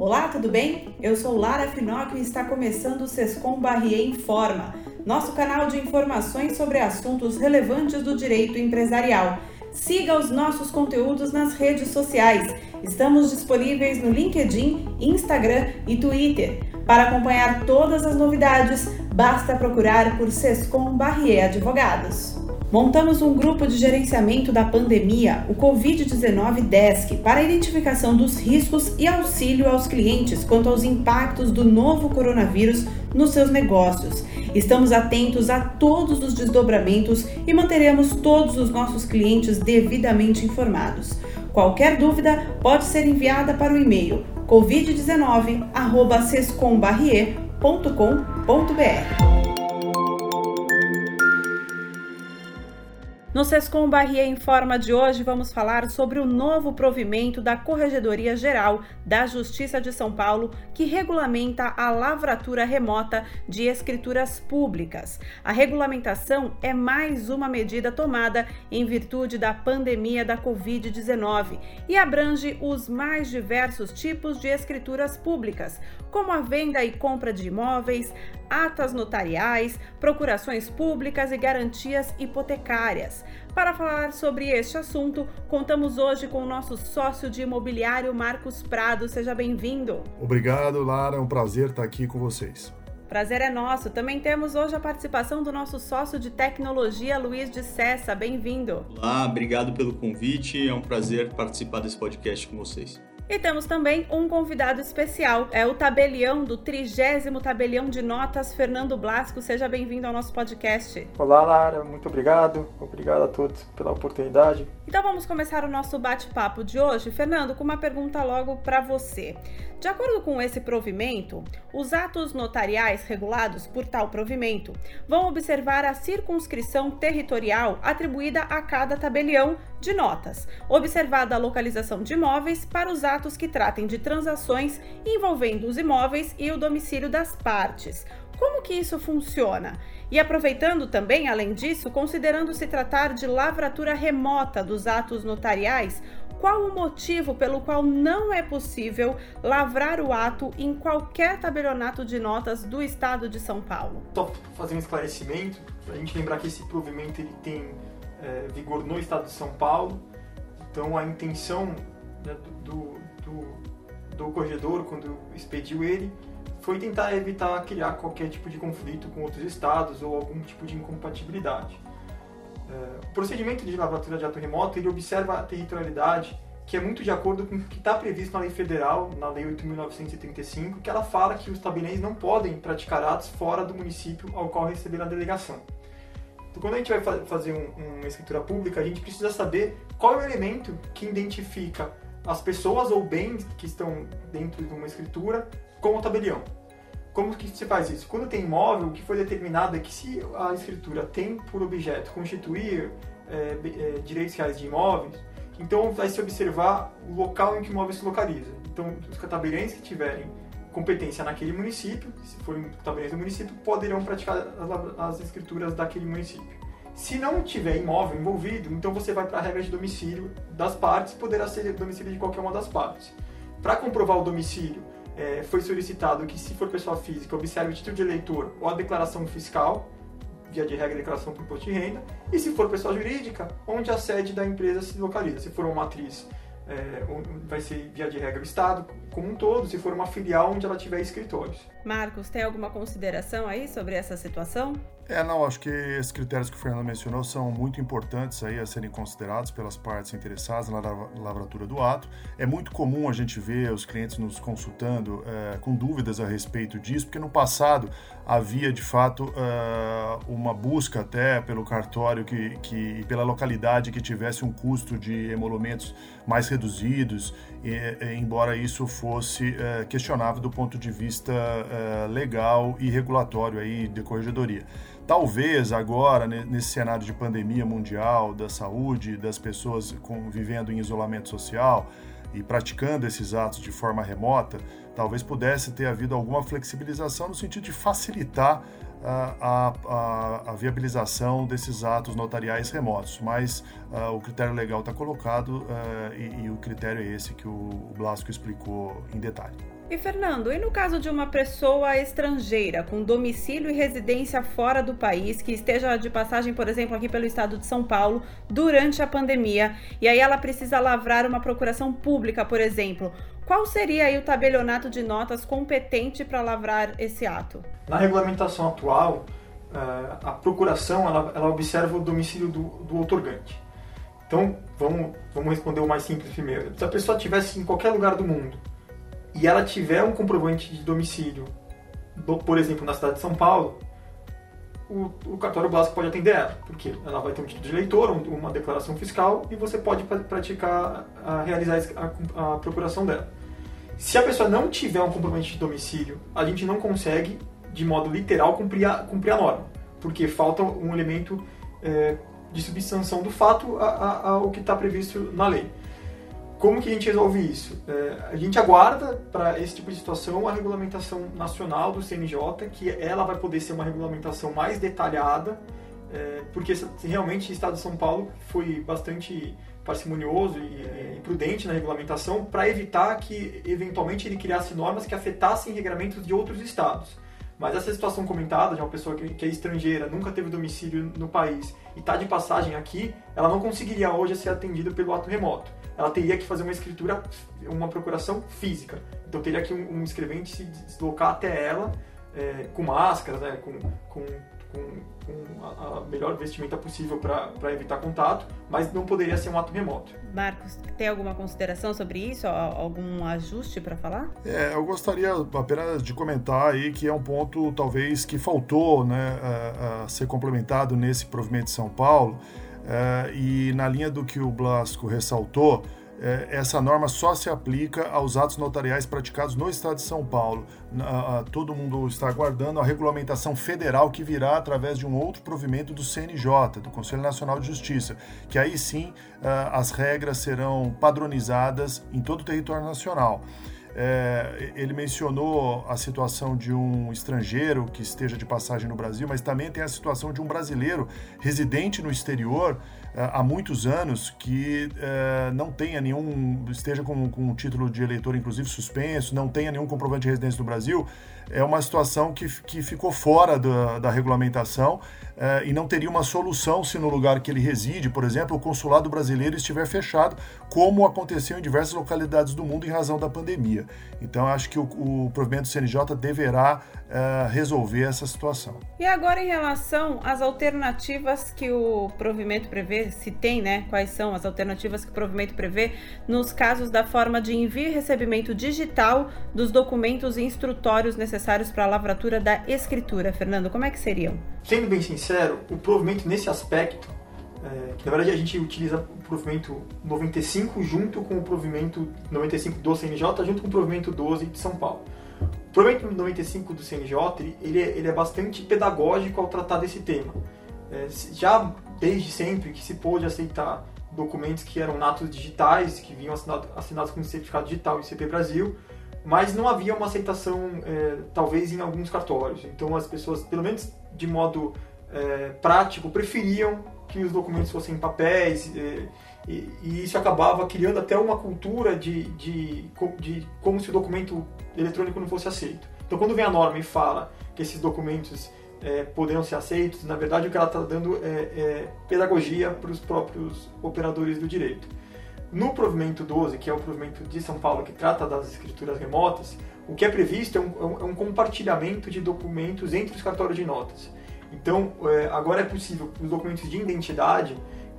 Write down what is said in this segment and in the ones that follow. Olá, tudo bem? Eu sou Lara Finocchio e está começando o Cescon Barrieu Informa, nosso canal de informações sobre assuntos relevantes do direito empresarial. Siga os nossos conteúdos nas redes sociais. Estamos disponíveis no LinkedIn, Instagram e Twitter. Para acompanhar todas as novidades, basta procurar por Cescon Barrieu Advogados. Montamos um grupo de gerenciamento da pandemia, o Covid-19 Desk, para a identificação dos riscos e auxílio aos clientes quanto aos impactos do novo coronavírus nos seus negócios. Estamos atentos a todos os desdobramentos e manteremos todos os nossos clientes devidamente informados. Qualquer dúvida pode ser enviada para o e-mail covid19@cescombarrieu.com.br. No Cescon Barrieu Informa de hoje, vamos falar sobre o novo provimento da Corregedoria Geral da Justiça de São Paulo, que regulamenta a lavratura remota de escrituras públicas. A regulamentação é mais uma medida tomada em virtude da pandemia da Covid-19 e abrange os mais diversos tipos de escrituras públicas, como a venda e compra de imóveis, atas notariais, procurações públicas e garantias hipotecárias. Para falar sobre este assunto, contamos hoje com o nosso sócio de imobiliário, Marcos Prado. Seja bem-vindo. Obrigado, Lara. É um prazer estar aqui com vocês. Prazer é nosso. Também temos hoje a participação do nosso sócio de tecnologia, Luiz de Sessa. Bem-vindo. Olá, obrigado pelo convite. É um prazer participar desse podcast com vocês. E temos também um convidado especial, é o tabelião do 30º tabelião de notas, Fernando Blasco. Seja bem-vindo ao nosso podcast. Olá, Lara, muito obrigado. Obrigado a todos pela oportunidade. Então vamos começar o nosso bate-papo de hoje, Fernando, com uma pergunta logo para você. De acordo com esse provimento, os atos notariais regulados por tal provimento vão observar a circunscrição territorial atribuída a cada tabelião de notas, observada a localização de imóveis para os atos que tratem de transações envolvendo os imóveis e o domicílio das partes. Como que isso funciona? E aproveitando também, além disso, considerando se tratar de lavratura remota dos atos notariais, qual o motivo pelo qual não é possível lavrar o ato em qualquer tabelionato de notas do Estado de São Paulo? Só fazer um esclarecimento, para a gente lembrar que esse provimento ele tem vigor no Estado de São Paulo, então a intenção do corregedor, quando expediu ele, foi tentar evitar criar qualquer tipo de conflito com outros estados ou algum tipo de incompatibilidade. O procedimento de lavratura de ato remoto ele observa a territorialidade, que é muito de acordo com o que está previsto na lei federal, na lei 8.935, que ela fala que os tabeliões não podem praticar atos fora do município ao qual receber a delegação. Então, quando a gente vai fazer uma escritura pública, a gente precisa saber qual é o elemento que identifica as pessoas ou bens que estão dentro de uma escritura com o tabelião. Como que se faz isso? Quando tem imóvel, o que foi determinado é que se a escritura tem por objeto constituir direitos reais de imóveis, então vai se observar o local em que o imóvel se localiza. Então, os tabeliões que tiverem competência naquele município, se forem tabeliões do município, poderão praticar as escrituras daquele município. Se não tiver imóvel envolvido, então você vai para a regra de domicílio das partes, poderá ser domicílio de qualquer uma das partes. Para comprovar o domicílio, foi solicitado que, se for pessoa física, observe o título de eleitor ou a declaração fiscal, via de regra, declaração por imposto de renda, e se for pessoa jurídica, onde a sede da empresa se localiza. Se for uma matriz, vai ser via de regra o Estado como um todo, se for uma filial onde ela tiver escritórios. Marcos, tem alguma consideração aí sobre essa situação? Não, acho que esses critérios que o Fernando mencionou são muito importantes aí a serem considerados pelas partes interessadas na lavratura do ato. É muito comum a gente ver os clientes nos consultando com dúvidas a respeito disso, porque no passado havia, de fato, uma busca até pelo cartório e pela localidade que tivesse um custo de emolumentos mais reduzidos, embora isso fosse questionável do ponto de vista legal e regulatório aí de corregedoria. Talvez agora, nesse cenário de pandemia mundial, da saúde, das pessoas vivendo em isolamento social e praticando esses atos de forma remota, talvez pudesse ter havido alguma flexibilização no sentido de facilitar a viabilização desses atos notariais remotos, mas o critério legal está colocado e o critério é esse que o Blasco explicou em detalhe. E, Fernando, e no caso de uma pessoa estrangeira com domicílio e residência fora do país, que esteja de passagem, por exemplo, aqui pelo estado de São Paulo, durante a pandemia, e aí ela precisa lavrar uma procuração pública, por exemplo, qual seria aí o tabelionato de notas competente para lavrar esse ato? Na regulamentação atual, a procuração ela observa o domicílio do outorgante. Então, vamos responder o mais simples primeiro. Se a pessoa estivesse em qualquer lugar do mundo, e ela tiver um comprovante de domicílio, por exemplo, na cidade de São Paulo, o cartório Blasco pode atender ela, porque ela vai ter um título de eleitor, uma declaração fiscal, e você pode realizar a procuração dela. Se a pessoa não tiver um comprovante de domicílio, a gente não consegue, de modo literal, cumprir a norma, porque falta um elemento de substanção do fato ao que está previsto na lei. Como que a gente resolve isso? A gente aguarda para esse tipo de situação a regulamentação nacional do CNJ, que ela vai poder ser uma regulamentação mais detalhada, porque realmente o Estado de São Paulo foi bastante parcimonioso e prudente na regulamentação para evitar que, eventualmente, ele criasse normas que afetassem regramentos de outros estados. Mas essa situação comentada de uma pessoa que é estrangeira, nunca teve domicílio no país e está de passagem aqui, ela não conseguiria hoje ser atendida pelo ato remoto. Ela teria que fazer uma escritura, uma procuração física. Então teria que um escrevente se deslocar até ela com máscara, né, com a melhor vestimenta possível para evitar contato, mas não poderia ser um ato remoto. Marcos, tem alguma consideração sobre isso? Algum ajuste para falar? Eu gostaria apenas de comentar aí que é um ponto talvez que faltou, né, a ser complementado nesse provimento de São Paulo. E na linha do que o Blasco ressaltou, essa norma só se aplica aos atos notariais praticados no estado de São Paulo. Todo mundo está aguardando a regulamentação federal que virá através de um outro provimento do CNJ, do Conselho Nacional de Justiça, que aí sim as regras serão padronizadas em todo o território nacional. Ele mencionou a situação de um estrangeiro que esteja de passagem no Brasil, mas também tem a situação de um brasileiro residente no exterior há muitos anos que não tenha nenhum, esteja com um título de eleitor inclusive suspenso, não tenha nenhum comprovante de residência do Brasil. É uma situação que ficou fora da regulamentação e não teria uma solução se no lugar que ele reside, por exemplo, o consulado brasileiro estiver fechado, como aconteceu em diversas localidades do mundo em razão da pandemia. Então, acho que o provimento do CNJ deverá resolver essa situação. E agora, em relação às alternativas que o provimento prevê, se tem, né? Quais são as alternativas que o provimento prevê nos casos da forma de envio e recebimento digital dos documentos instrutórios necessários para a lavratura da escritura. Fernando, como é que seriam? Sendo bem sincero, o provimento nesse aspecto, que na verdade a gente utiliza o provimento 95 junto com o provimento 95 do CNJ, junto com o provimento 12 de São Paulo. O provimento 95 do CNJ, ele é bastante pedagógico ao tratar desse tema. Já desde sempre que se pôde aceitar documentos que eram natos digitais, que vinham assinados com certificado digital ICP Brasil, mas não havia uma aceitação, talvez, em alguns cartórios. Então as pessoas, pelo menos de modo prático, preferiam que os documentos fossem em papéis, e isso acabava criando até uma cultura de como se o documento eletrônico não fosse aceito. Então quando vem a norma e fala que esses documentos poderiam ser aceitos, na verdade o que ela está dando é pedagogia para os próprios operadores do direito. No provimento 12, que é o provimento de São Paulo que trata das escrituras remotas, o que é previsto é um compartilhamento de documentos entre os cartórios de notas. Então, agora é possível os documentos de identidade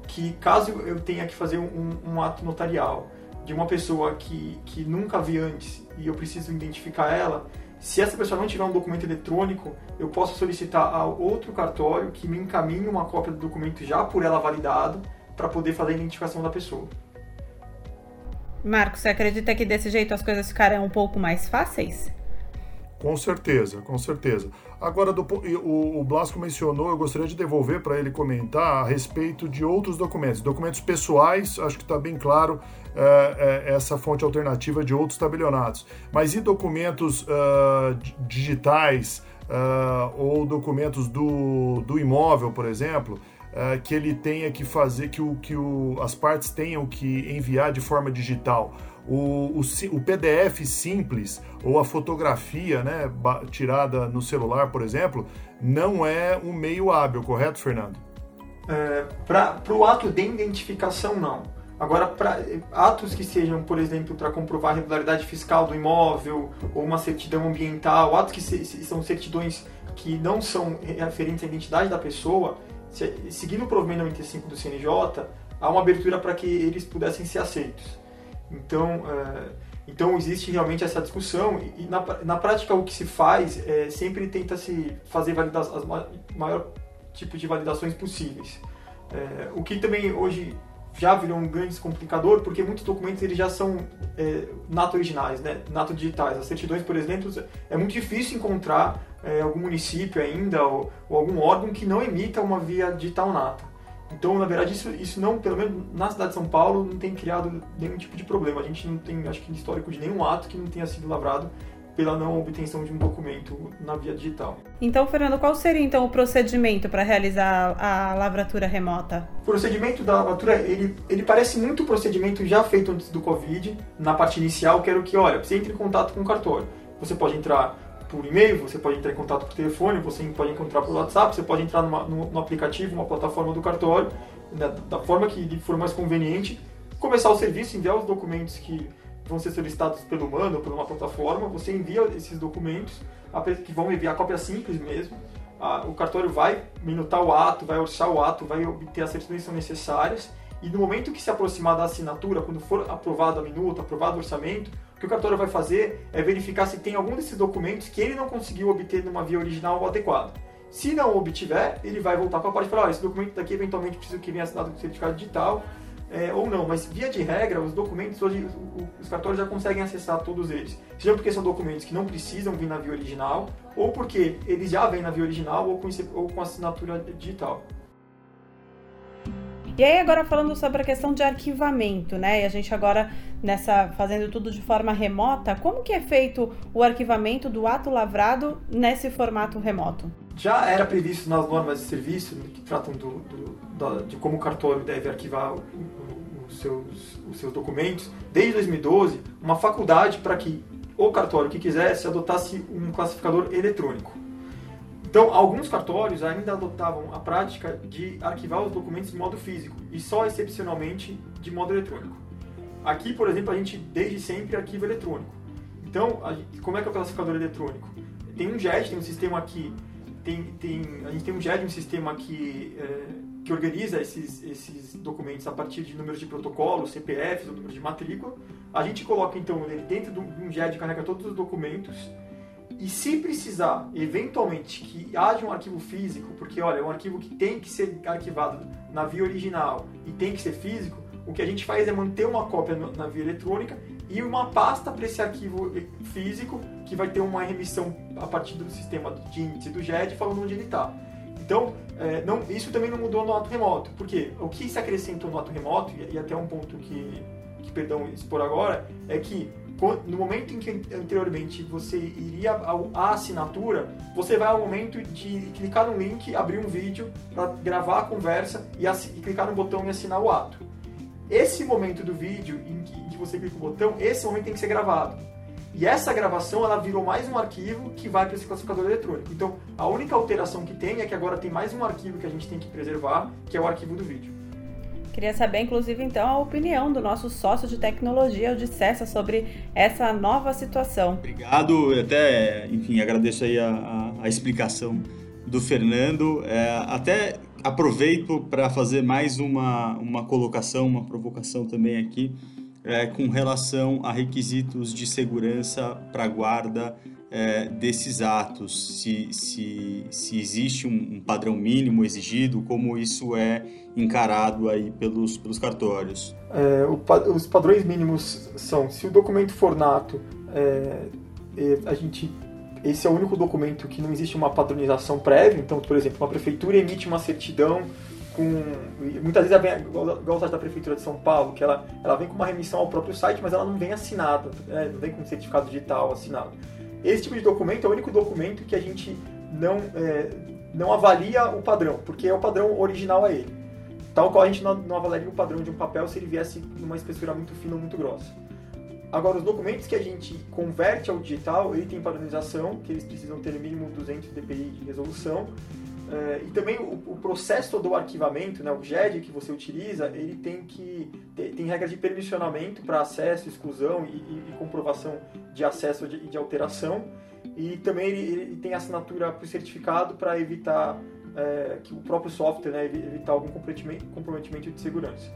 que, caso eu tenha que fazer um ato notarial de uma pessoa que nunca vi antes e eu preciso identificar ela, se essa pessoa não tiver um documento eletrônico, eu posso solicitar a outro cartório que me encaminhe uma cópia do documento já por ela validado para poder fazer a identificação da pessoa. Marcos, você acredita que desse jeito as coisas ficarão um pouco mais fáceis? Com certeza, com certeza. Agora, o Blasco mencionou, eu gostaria de devolver para ele comentar a respeito de outros documentos. Documentos pessoais, acho que está bem claro essa fonte alternativa de outros tabelionatos. Mas e documentos digitais ou documentos do imóvel, por exemplo? Que ele tenha que fazer, que as partes tenham que enviar de forma digital. O PDF simples ou a fotografia, né, tirada no celular, por exemplo, não é um meio hábil, correto, Fernando? Para o ato de identificação, não. Agora, para atos que sejam, por exemplo, para comprovar a regularidade fiscal do imóvel ou uma certidão ambiental, atos que são certidões que não são referentes à identidade da pessoa, seguindo o provimento 95 do CNJ, há uma abertura para que eles pudessem ser aceitos. Então existe realmente essa discussão e na prática o que se faz é sempre tenta se fazer o maior tipo de validações possíveis. O que também hoje já virou um grande complicador, porque muitos documentos eles já são nato originais, né? Nato digitais. As certidões, por exemplo, é muito difícil encontrar algum município ainda ou algum órgão que não emita uma via digital nata. Então, na verdade, isso não, pelo menos na cidade de São Paulo, não tem criado nenhum tipo de problema. A gente não tem, acho que, histórico de nenhum ato que não tenha sido lavrado pela não obtenção de um documento na via digital. Então, Fernando, qual seria então o procedimento para realizar a lavratura remota? O procedimento da lavratura, ele parece muito o procedimento já feito antes do Covid. Na parte inicial, que era o que, olha, você entra em contato com o cartório. Você pode entrar por e-mail, você pode entrar em contato por telefone, você pode encontrar por WhatsApp, você pode entrar no aplicativo, uma plataforma do cartório, né, da forma que lhe for mais conveniente, começar o serviço, enviar os documentos que vão ser solicitados pelo humano ou por uma plataforma, você envia esses documentos, que vão enviar cópia simples mesmo, o cartório vai minutar o ato, vai orçar o ato, vai obter as certidões que são necessárias, e no momento que se aproximar da assinatura, quando for aprovada a minuta, aprovado o orçamento, o que o cartório vai fazer é verificar se tem algum desses documentos que ele não conseguiu obter numa via original adequada. Se não obtiver, ele vai voltar com a parte e falar, olha, esse documento daqui eventualmente precisa que venha assinado com certificado digital, ou não. Mas via de regra, os documentos hoje, os cartórios já conseguem acessar todos eles. Seja porque são documentos que não precisam vir na via original, ou porque eles já vêm na via original ou com assinatura digital. E aí agora falando sobre a questão de arquivamento, né? E a gente agora fazendo tudo de forma remota, como que é feito o arquivamento do ato lavrado nesse formato remoto? Já era previsto nas normas de serviço que tratam de como o cartório deve arquivar os seus documentos. Desde 2012, uma faculdade para que o cartório que quisesse adotasse um classificador eletrônico. Então, alguns cartórios ainda adotavam a prática de arquivar os documentos de modo físico e só excepcionalmente de modo eletrônico. Aqui, por exemplo, a gente desde sempre arquiva eletrônico. Então, como é que é o classificador eletrônico? Tem um GED, tem um sistema aqui, a gente tem um GED, um sistema que organiza esses documentos a partir de números de protocolo, CPFs, ou números de matrícula. A gente coloca, então, ele dentro de um GED, carrega todos os documentos. E se precisar, eventualmente, que haja um arquivo físico, porque, olha, é um arquivo que tem que ser arquivado na via original e tem que ser físico, o que a gente faz é manter uma cópia na via eletrônica e uma pasta para esse arquivo físico, que vai ter uma remissão a partir do sistema de índice do GED falando onde ele está. Então, isso também não mudou no ato remoto, porque o que se acrescentou no ato remoto, e até um ponto que perdão expor agora, é que no momento em que anteriormente você iria à assinatura, você vai ao momento de clicar no link, abrir um vídeo para gravar a conversa e clicar no botão e assinar o ato. Esse momento do vídeo em que você clica o botão, esse momento tem que ser gravado. E essa gravação ela virou mais um arquivo que vai para esse classificador eletrônico. Então, a única alteração que tem é que agora tem mais um arquivo que a gente tem que preservar, que é o arquivo do vídeo. Queria saber, inclusive, então, a opinião do nosso sócio de tecnologia, o de Sessa, sobre essa nova situação. Obrigado, até, enfim, agradeço aí a explicação do Fernando. Até aproveito para fazer mais uma colocação, uma provocação também aqui, com relação a requisitos de segurança para a guarda desses atos, se existe um padrão mínimo exigido, como isso é encarado aí pelos cartórios. Os padrões mínimos são, se o documento for nato, esse é o único documento que não existe uma padronização prévia. Então, por exemplo, uma prefeitura emite uma certidão muitas vezes igual o site da Prefeitura de São Paulo, que ela vem com uma remissão ao próprio site, mas ela não vem assinada, né? Não vem com certificado digital assinado. Esse tipo de documento é o único documento que a gente não avalia o padrão, porque é o padrão original a ele. Tal qual a gente não avaliaria o padrão de um papel se ele viesse numa espessura muito fina ou muito grossa. Agora, os documentos que a gente converte ao digital, ele tem padronização, que eles precisam ter no mínimo 200 dpi de resolução. E também o processo do arquivamento, né, o GED que você utiliza, ele tem regras de permissionamento para acesso, exclusão e comprovação de acesso e de alteração. E também ele tem assinatura por certificado para evitar que o próprio software, né, evitar algum comprometimento de segurança.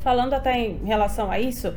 Falando até em relação a isso,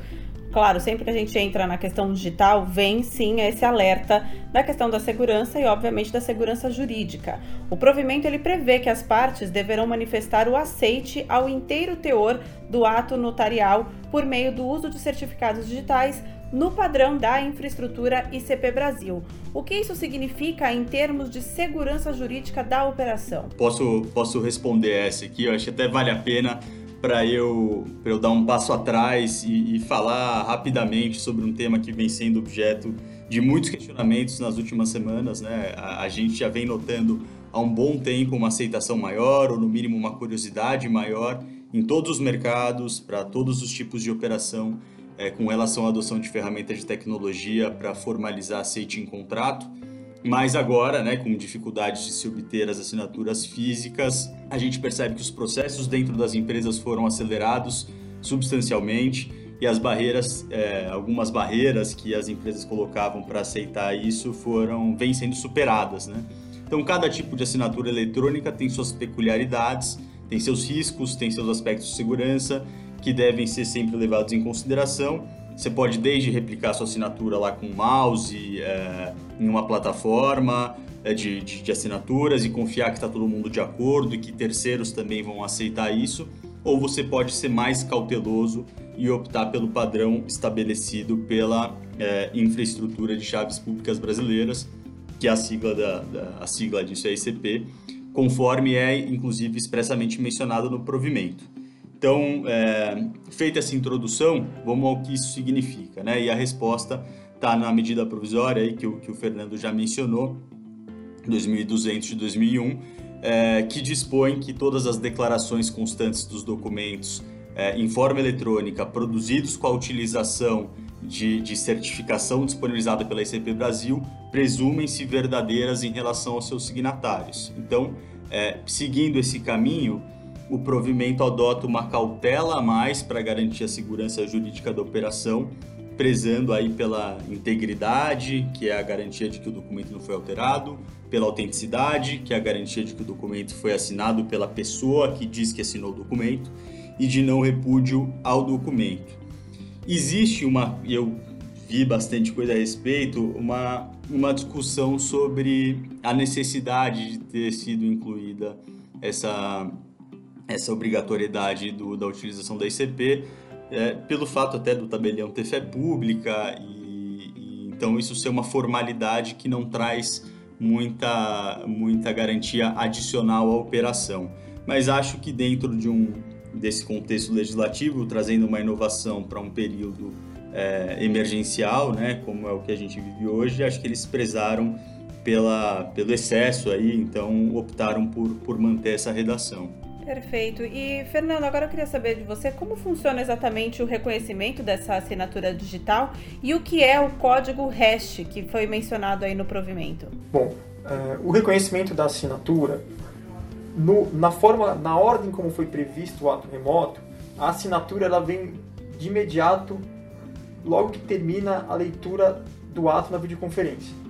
claro, sempre que a gente entra na questão digital, vem sim esse alerta da questão da segurança e, obviamente, da segurança jurídica. O provimento ele prevê que as partes deverão manifestar o aceite ao inteiro teor do ato notarial por meio do uso de certificados digitais no padrão da infraestrutura ICP Brasil. O que isso significa em termos de segurança jurídica da operação? Posso responder essa aqui, eu acho que até vale a pena para eu dar um passo atrás e falar rapidamente sobre um tema que vem sendo objeto de muitos questionamentos nas últimas semanas, né? A gente já vem notando há um bom tempo uma aceitação maior, ou no mínimo uma curiosidade maior em todos os mercados, para todos os tipos de operação, com relação à adoção de ferramentas de tecnologia para formalizar aceite em contrato. Mas agora, né, com dificuldades de se obter as assinaturas físicas, a gente percebe que os processos dentro das empresas foram acelerados substancialmente e as barreiras, algumas barreiras que as empresas colocavam para aceitar isso vêm sendo superadas, né? Então, cada tipo de assinatura eletrônica tem suas peculiaridades, tem seus riscos, tem seus aspectos de segurança que devem ser sempre levados em consideração. Você pode desde replicar sua assinatura lá com o mouse, em uma plataforma de assinaturas e confiar que está todo mundo de acordo e que terceiros também vão aceitar isso, ou você pode ser mais cauteloso e optar pelo padrão estabelecido pela Infraestrutura de Chaves Públicas Brasileiras, que é a sigla disso é ICP, conforme é inclusive expressamente mencionado no provimento. Então, feita essa introdução, vamos ao que isso significa, né? E a resposta está na medida provisória aí, que o Fernando já mencionou, 2.200 de 2001, que dispõe que todas as declarações constantes dos documentos em forma eletrônica produzidos com a utilização de certificação disponibilizada pela ICP Brasil presumem-se verdadeiras em relação aos seus signatários. Então, seguindo esse caminho, o provimento adota uma cautela a mais para garantir a segurança jurídica da operação, prezando aí pela integridade, que é a garantia de que o documento não foi alterado, pela autenticidade, que é a garantia de que o documento foi assinado pela pessoa que diz que assinou o documento, e de não repúdio ao documento. Existe eu vi bastante coisa a respeito, uma discussão sobre a necessidade de ter sido incluída essa obrigatoriedade da utilização da ICP, pelo fato até do tabelião ter fé pública, e então isso ser uma formalidade que não traz muita garantia adicional à operação. Mas acho que dentro desse contexto legislativo, trazendo uma inovação para um período emergencial, né, como é o que a gente vive hoje, acho que eles prezaram pelo excesso, aí, então optaram por manter essa redação. Perfeito. E, Fernando, agora eu queria saber de você como funciona exatamente o reconhecimento dessa assinatura digital e o que é o código hash que foi mencionado aí no provimento. Bom, o reconhecimento da assinatura, na ordem como foi previsto o ato remoto, a assinatura ela vem de imediato, logo que termina a leitura do ato na videoconferência.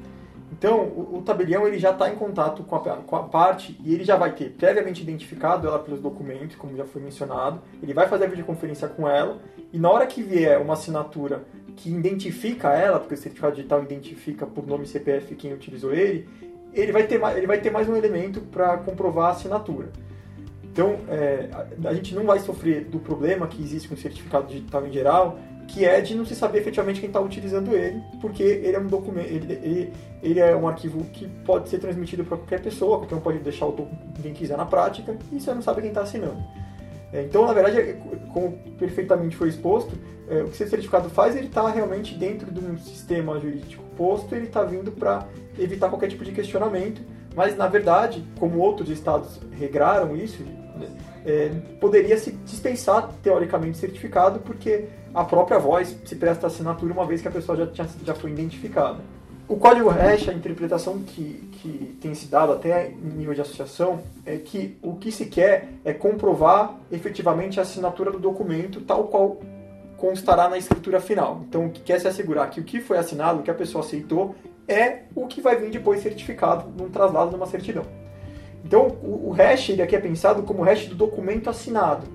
Então, o tabelião ele já está em contato com a parte e ele já vai ter previamente identificado ela pelos documentos, como já foi mencionado. Ele vai fazer a videoconferência com ela e na hora que vier uma assinatura que identifica ela, porque o certificado digital identifica por nome e CPF quem utilizou ele vai ter mais um elemento para comprovar a assinatura. Então, a gente não vai sofrer do problema que existe com o certificado digital em geral, que é de não se saber efetivamente quem está utilizando ele, porque ele é um documento, ele é um arquivo que pode ser transmitido para qualquer pessoa, qualquer um pode deixar o documento quem quiser na prática, e você não sabe quem está assinando. Então, na verdade, como perfeitamente foi exposto, o que esse certificado faz, ele está realmente dentro de um sistema jurídico posto, ele está vindo para evitar qualquer tipo de questionamento, mas, na verdade, como outros estados regraram isso, poderia se dispensar, teoricamente, certificado, porque a própria voz se presta assinatura uma vez que a pessoa já foi identificada. O código hash, a interpretação que tem se dado até em nível de associação, é que o que se quer é comprovar efetivamente a assinatura do documento, tal qual constará na escritura final. Então, o que quer se assegurar que o que foi assinado, o que a pessoa aceitou, é o que vai vir depois certificado num traslado de uma certidão. Então, o hash ele aqui é pensado como o hash do documento assinado.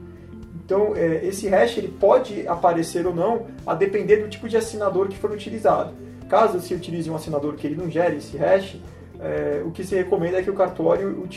Então, esse hash ele pode aparecer ou não, a depender do tipo de assinador que for utilizado. Caso se utilize um assinador que ele não gere esse hash, o que se recomenda é que o cartório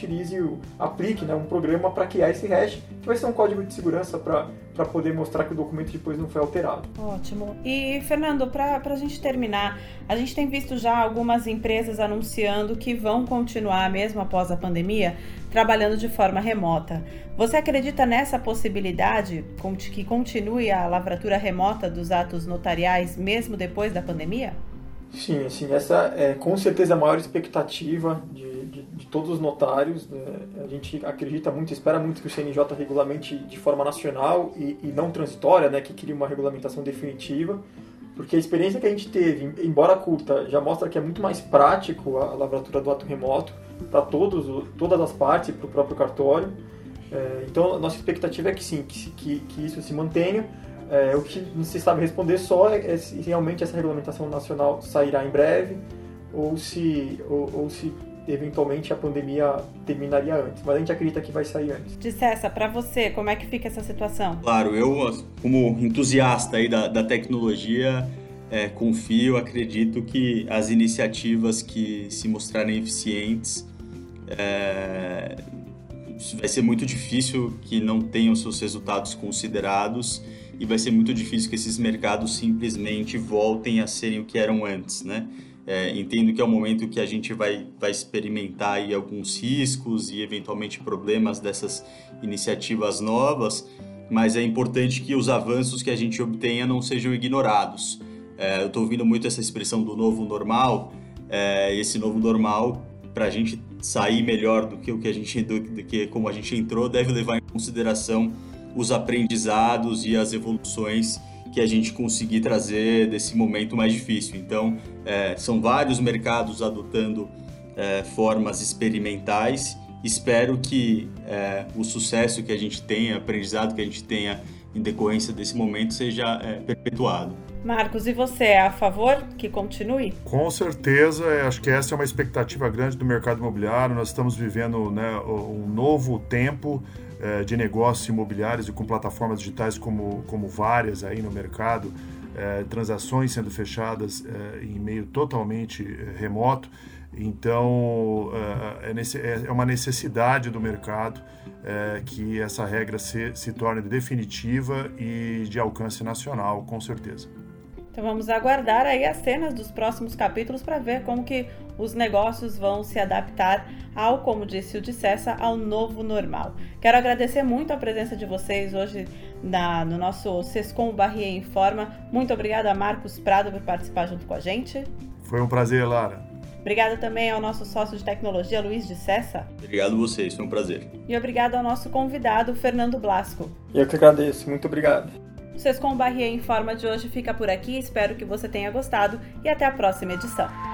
aplique, né, um programa para criar esse hash, que vai ser um código de segurança para poder mostrar que o documento depois não foi alterado. Ótimo. E, Fernando, para a gente terminar, a gente tem visto já algumas empresas anunciando que vão continuar, mesmo após a pandemia, trabalhando de forma remota. Você acredita nessa possibilidade que continue a lavratura remota dos atos notariais, mesmo depois da pandemia? Sim, essa é com certeza a maior expectativa de todos os notários, né? A gente acredita muito, espera muito que o CNJ regulamente de forma nacional e não transitória, né? Que crie uma regulamentação definitiva, porque a experiência que a gente teve, embora curta, já mostra que é muito mais prático a lavratura do ato remoto para todas as partes e para o próprio cartório. Então, a nossa expectativa é que sim, que isso se mantenha. O que não se sabe responder só é se realmente essa regulamentação nacional sairá em breve ou se eventualmente a pandemia terminaria antes. Mas a gente acredita que vai sair antes. De Sessa, para você, como é que fica essa situação? Claro, eu como entusiasta aí da tecnologia, confio, acredito que as iniciativas que se mostrarem eficientes, vai ser muito difícil que não tenham seus resultados considerados. E vai ser muito difícil que esses mercados simplesmente voltem a serem o que eram antes, né? Entendo que é um momento que a gente vai experimentar aí alguns riscos e eventualmente problemas dessas iniciativas novas, mas é importante que os avanços que a gente obtenha não sejam ignorados. Eu estou ouvindo muito essa expressão do novo normal. Esse novo normal, para a gente sair melhor do que como a gente entrou, deve levar em consideração os aprendizados e as evoluções que a gente conseguir trazer desse momento mais difícil. Então, são vários mercados adotando formas experimentais. Espero que o sucesso que a gente tenha, o aprendizado que a gente tenha em decorrência desse momento seja perpetuado. Marcos, e você é a favor que continue? Com certeza, acho que essa é uma expectativa grande do mercado imobiliário. Nós estamos vivendo, né, um novo tempo de negócios imobiliários e com plataformas digitais como várias aí no mercado, transações sendo fechadas em meio totalmente remoto. Então, é uma necessidade do mercado que essa regra se torne definitiva e de alcance nacional, com certeza. Então vamos aguardar aí as cenas dos próximos capítulos para ver como que os negócios vão se adaptar como disse o de Sessa, ao novo normal. Quero agradecer muito a presença de vocês hoje no nosso Cescon Barrieu Informa. Muito obrigada, Marcos Prado, por participar junto com a gente. Foi um prazer, Lara. Obrigada também ao nosso sócio de tecnologia, Luiz de Sessa. Obrigado a vocês, foi um prazer. E obrigado ao nosso convidado, Fernando Blasco. Eu que agradeço, muito obrigado. O Cescon Barrieu Informa de hoje fica por aqui, espero que você tenha gostado e até a próxima edição.